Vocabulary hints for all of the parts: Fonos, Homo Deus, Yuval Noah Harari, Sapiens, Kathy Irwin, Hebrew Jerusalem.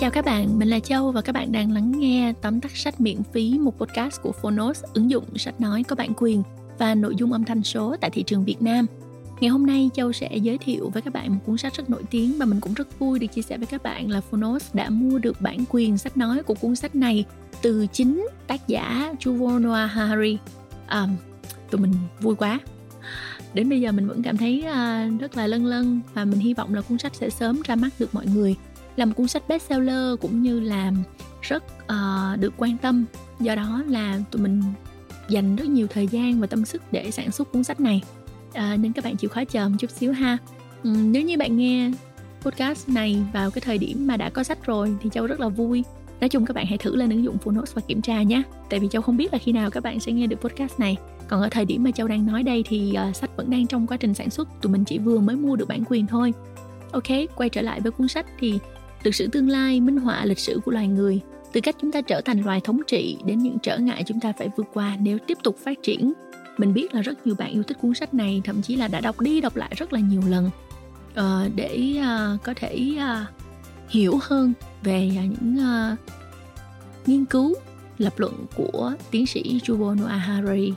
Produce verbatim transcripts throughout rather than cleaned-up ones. Chào các bạn, mình là Châu và các bạn đang lắng nghe tóm tắt sách miễn phí, một podcast của Fonos, ứng dụng sách nói có bản quyền và nội dung âm thanh số tại thị trường Việt Nam. Ngày hôm nay Châu sẽ giới thiệu với các bạn một cuốn sách rất nổi tiếng và mình cũng rất vui được chia sẻ với các bạn là Fonos đã mua được bản quyền sách nói của cuốn sách này từ chính tác giả Yuval Noah Harari. À, tụi mình vui quá. Đến bây giờ mình vẫn cảm thấy rất là lâng lâng và mình hy vọng là cuốn sách sẽ sớm ra mắt được mọi người. Là một cuốn sách bestseller cũng như là rất uh, được quan tâm. Do đó là tụi mình dành rất nhiều thời gian và tâm sức để sản xuất cuốn sách này. À, nên các bạn chịu khó chờ một chút xíu ha. Ừ, nếu như bạn nghe podcast này vào cái thời điểm mà đã có sách rồi thì Châu rất là vui. Nói chung các bạn hãy thử lên ứng dụng Fonos và kiểm tra nhé. Tại vì Châu không biết là khi nào các bạn sẽ nghe được podcast này. Còn ở thời điểm mà Châu đang nói đây thì uh, sách vẫn đang trong quá trình sản xuất. Tụi mình chỉ vừa mới mua được bản quyền thôi. Ok, quay trở lại với cuốn sách thì lịch sử tương lai minh họa lịch sử của loài người, từ cách chúng ta trở thành loài thống trị đến những trở ngại chúng ta phải vượt qua nếu tiếp tục phát triển. Mình biết là rất nhiều bạn yêu thích cuốn sách này, thậm chí là đã đọc đi đọc lại rất là nhiều lần uh, để uh, có thể uh, hiểu hơn về uh, những uh, nghiên cứu lập luận của tiến sĩ Yuval Noah Harari.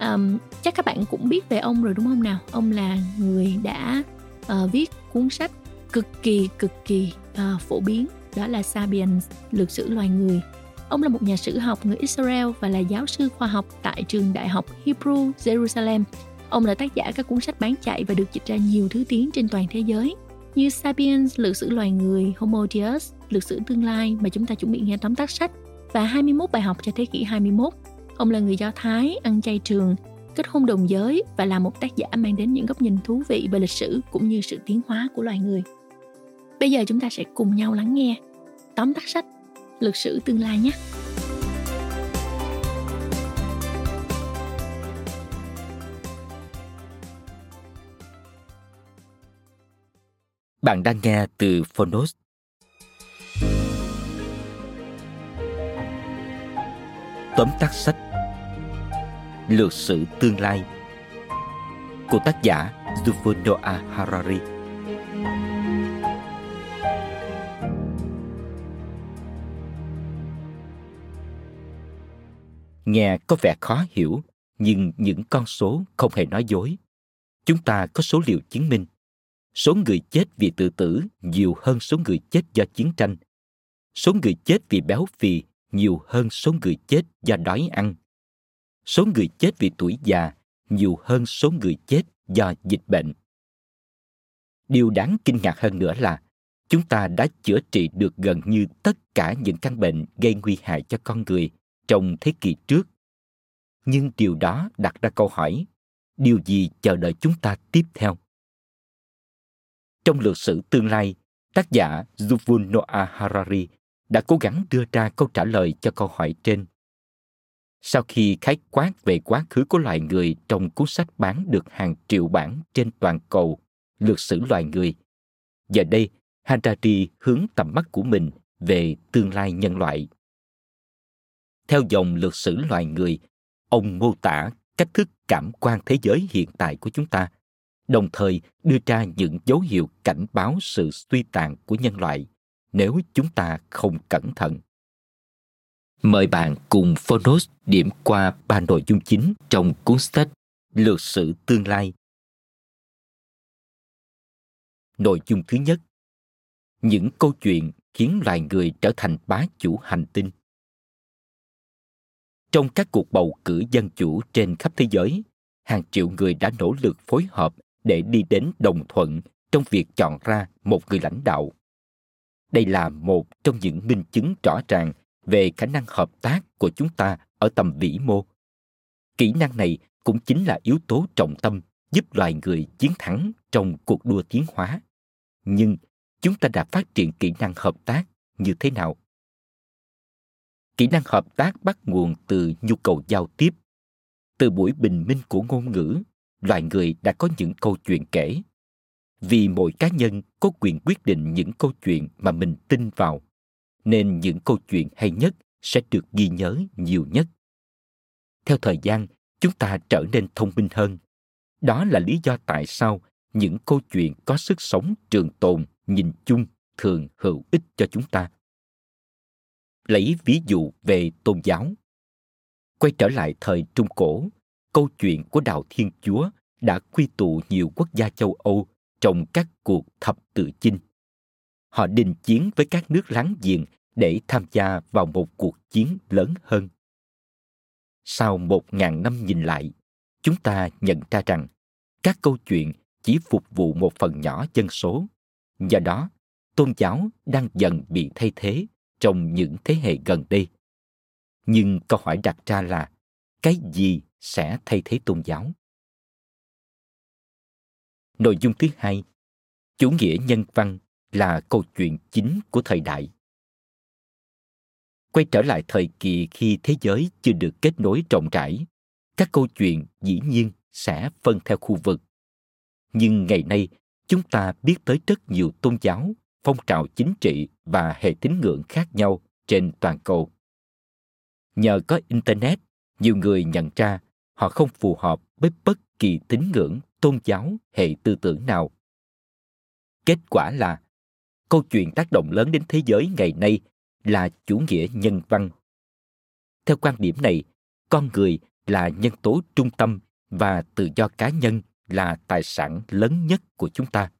Um, chắc các bạn cũng biết về ông rồi đúng không nào? Ông là người đã uh, viết cuốn sách cực kỳ cực kỳ uh, phổ biến, đó là Sapiens, lược sử loài người. Ông là một nhà sử học người Israel và là giáo sư khoa học tại trường đại học Hebrew Jerusalem. Ông là tác giả các cuốn sách bán chạy và được dịch ra nhiều thứ tiếng trên toàn thế giới như Sapiens, lược sử loài người, Homo Deus, lược sử tương lai mà chúng ta chuẩn bị nghe tóm tắt sách, và hai mươi mốt bài học cho thế kỷ hai mươi mốt. Ông là người Do Thái, ăn chay trường, kết hôn đồng giới và là một tác giả mang đến những góc nhìn thú vị về lịch sử cũng như sự tiến hóa của loài người. Bây giờ chúng ta sẽ cùng nhau lắng nghe tóm tắt sách Lược sử tương lai nhé. Bạn đang nghe từ Fonos. Tóm tắt sách Lược sử tương lai của tác giả Yuval Noah Harari. Nghe có vẻ khó hiểu, nhưng những con số không hề nói dối. Chúng ta có số liệu chứng minh. Số người chết vì tự tử nhiều hơn số người chết do chiến tranh. Số người chết vì béo phì nhiều hơn số người chết do đói ăn. Số người chết vì tuổi già nhiều hơn số người chết do dịch bệnh. Điều đáng kinh ngạc hơn nữa là chúng ta đã chữa trị được gần như tất cả những căn bệnh gây nguy hại cho con người trong thế kỷ trước. Nhưng điều đó đặt ra câu hỏi, điều gì chờ đợi chúng ta tiếp theo? Trong lược sử tương lai, tác giả Yuval Noah Harari đã cố gắng đưa ra câu trả lời cho câu hỏi trên. Sau khi khái quát về quá khứ của loài người trong cuốn sách bán được hàng triệu bản trên toàn cầu, Lược sử loài người, giờ đây Harari hướng tầm mắt của mình về tương lai nhân loại. Theo dòng Lược sử loài người, ông mô tả cách thức cảm quan thế giới hiện tại của chúng ta, đồng thời đưa ra những dấu hiệu cảnh báo sự suy tàn của nhân loại nếu chúng ta không cẩn thận. Mời bạn cùng Fonos điểm qua ba nội dung chính trong cuốn sách Lược sử tương lai. Nội dung thứ nhất, những câu chuyện khiến loài người trở thành bá chủ hành tinh. Trong các cuộc bầu cử dân chủ trên khắp thế giới, hàng triệu người đã nỗ lực phối hợp để đi đến đồng thuận trong việc chọn ra một người lãnh đạo. Đây là một trong những minh chứng rõ ràng về khả năng hợp tác của chúng ta ở tầm vĩ mô. Kỹ năng này cũng chính là yếu tố trọng tâm giúp loài người chiến thắng trong cuộc đua tiến hóa. Nhưng chúng ta đã phát triển kỹ năng hợp tác như thế nào? Kỹ năng hợp tác bắt nguồn từ nhu cầu giao tiếp. Từ buổi bình minh của ngôn ngữ, loài người đã có những câu chuyện kể. Vì mỗi cá nhân có quyền quyết định những câu chuyện mà mình tin vào, nên những câu chuyện hay nhất sẽ được ghi nhớ nhiều nhất. Theo thời gian, chúng ta trở nên thông minh hơn. Đó là lý do tại sao những câu chuyện có sức sống trường tồn nhìn chung thường hữu ích cho chúng ta lấy ví dụ về tôn giáo. Quay trở lại thời Trung Cổ, câu chuyện của đạo Thiên Chúa đã quy tụ nhiều quốc gia châu Âu trong các cuộc thập tự chinh. Họ đình chiến với các nước láng giềng để tham gia vào một cuộc chiến lớn hơn. Sau một ngàn năm nhìn lại, chúng ta nhận ra rằng các câu chuyện chỉ phục vụ một phần nhỏ dân số. Do đó, tôn giáo đang dần bị thay thế trong những thế hệ gần đây. Nhưng câu hỏi đặt ra là cái gì sẽ thay thế tôn giáo? Nội dung thứ hai, chủ nghĩa nhân văn là câu chuyện chính của thời đại. Quay trở lại thời kỳ khi thế giới chưa được kết nối rộng rãi, các câu chuyện dĩ nhiên sẽ phân theo khu vực. Nhưng ngày nay, chúng ta biết tới rất nhiều tôn giáo, phong trào chính trị và hệ tín ngưỡng khác nhau trên toàn cầu. Nhờ có Internet, nhiều người nhận ra họ không phù hợp với bất kỳ tín ngưỡng, tôn giáo, hệ tư tưởng nào. Kết quả là, câu chuyện tác động lớn đến thế giới ngày nay là chủ nghĩa nhân văn. Theo quan điểm này, con người là nhân tố trung tâm và tự do cá nhân là tài sản lớn nhất của chúng ta.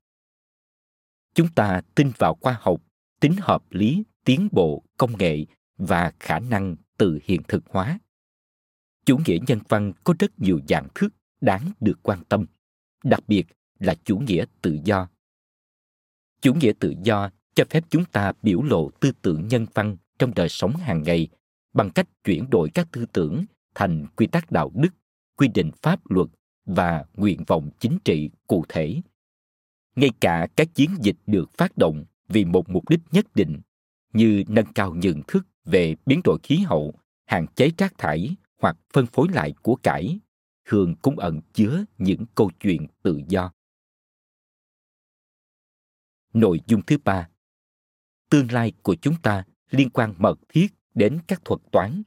Chúng ta tin vào khoa học, tính hợp lý, tiến bộ, công nghệ và khả năng tự hiện thực hóa. Chủ nghĩa nhân văn có rất nhiều dạng thức đáng được quan tâm, đặc biệt là chủ nghĩa tự do. Chủ nghĩa tự do cho phép chúng ta biểu lộ tư tưởng nhân văn trong đời sống hàng ngày bằng cách chuyển đổi các tư tưởng thành quy tắc đạo đức, quy định pháp luật và nguyện vọng chính trị cụ thể. Ngay cả các chiến dịch được phát động vì một mục đích nhất định như nâng cao nhận thức về biến đổi khí hậu, hạn chế rác thải hoặc phân phối lại của cải, thường cũng ẩn chứa những câu chuyện tự do. Nội dung thứ ba, tương lai của chúng ta liên quan mật thiết đến các thuật toán,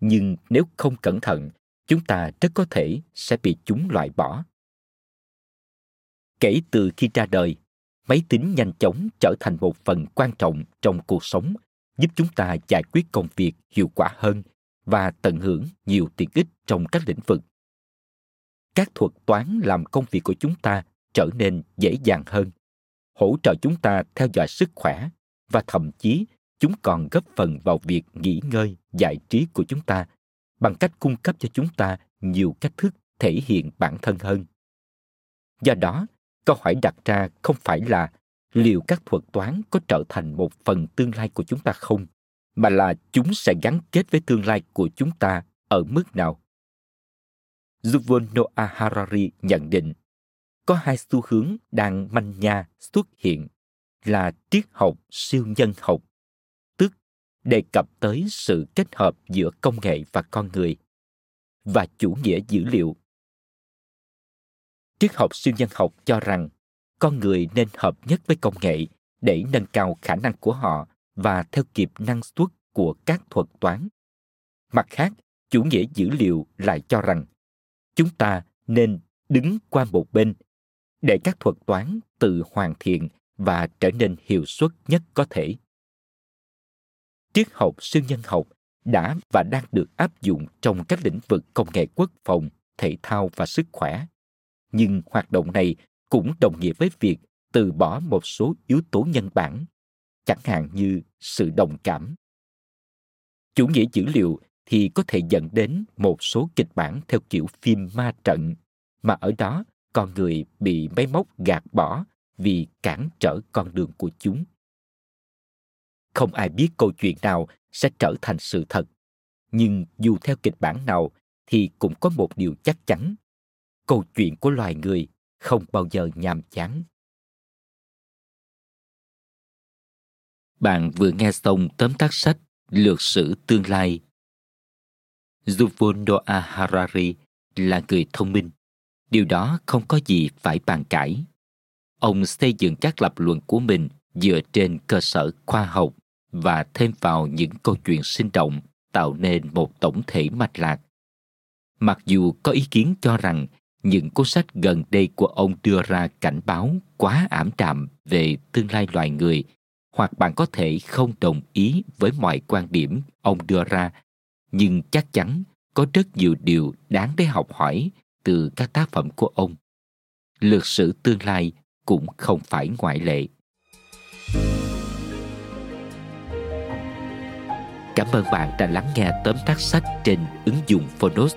nhưng nếu không cẩn thận, chúng ta rất có thể sẽ bị chúng loại bỏ. Kể từ khi ra đời, máy tính nhanh chóng trở thành một phần quan trọng trong cuộc sống, giúp chúng ta giải quyết công việc hiệu quả hơn và tận hưởng nhiều tiện ích trong các lĩnh vực. Các thuật toán làm công việc của chúng ta trở nên dễ dàng hơn, hỗ trợ chúng ta theo dõi sức khỏe và thậm chí chúng còn góp phần vào việc nghỉ ngơi, giải trí của chúng ta bằng cách cung cấp cho chúng ta nhiều cách thức thể hiện bản thân hơn. Do đó, câu hỏi đặt ra không phải là liệu các thuật toán có trở thành một phần tương lai của chúng ta không, mà là chúng sẽ gắn kết với tương lai của chúng ta ở mức nào. Yuval Noah Harari nhận định, có hai xu hướng đang manh nha xuất hiện là triết học siêu nhân học, tức đề cập tới sự kết hợp giữa công nghệ và con người, và chủ nghĩa dữ liệu. Triết học siêu nhân học cho rằng con người nên hợp nhất với công nghệ để nâng cao khả năng của họ và theo kịp năng suất của các thuật toán. Mặt khác, chủ nghĩa dữ liệu lại cho rằng chúng ta nên đứng qua một bên để các thuật toán tự hoàn thiện và trở nên hiệu suất nhất có thể. Triết học siêu nhân học đã và đang được áp dụng trong các lĩnh vực công nghệ quốc phòng, thể thao và sức khỏe. Nhưng hoạt động này cũng đồng nghĩa với việc từ bỏ một số yếu tố nhân bản, chẳng hạn như sự đồng cảm. Chủ nghĩa dữ liệu thì có thể dẫn đến một số kịch bản theo kiểu phim ma trận, mà ở đó con người bị máy móc gạt bỏ vì cản trở con đường của chúng. Không ai biết câu chuyện nào sẽ trở thành sự thật, nhưng dù theo kịch bản nào thì cũng có một điều chắc chắn, câu chuyện của loài người không bao giờ nhàm chán. Bạn vừa nghe xong tóm tắt sách Lược sử tương lai. Yuval Noah Harari là người thông minh, điều đó không có gì phải bàn cãi. Ông xây dựng các lập luận của mình dựa trên cơ sở khoa học và thêm vào những câu chuyện sinh động tạo nên một tổng thể mạch lạc. Mặc dù có ý kiến cho rằng những cuốn sách gần đây của ông đưa ra cảnh báo quá ảm đạm về tương lai loài người hoặc bạn có thể không đồng ý với mọi quan điểm ông đưa ra, nhưng chắc chắn có rất nhiều điều đáng để học hỏi từ các tác phẩm của ông. Lược sử tương lai cũng không phải ngoại lệ. Cảm ơn bạn đã lắng nghe tóm tắt sách trên ứng dụng Fonos.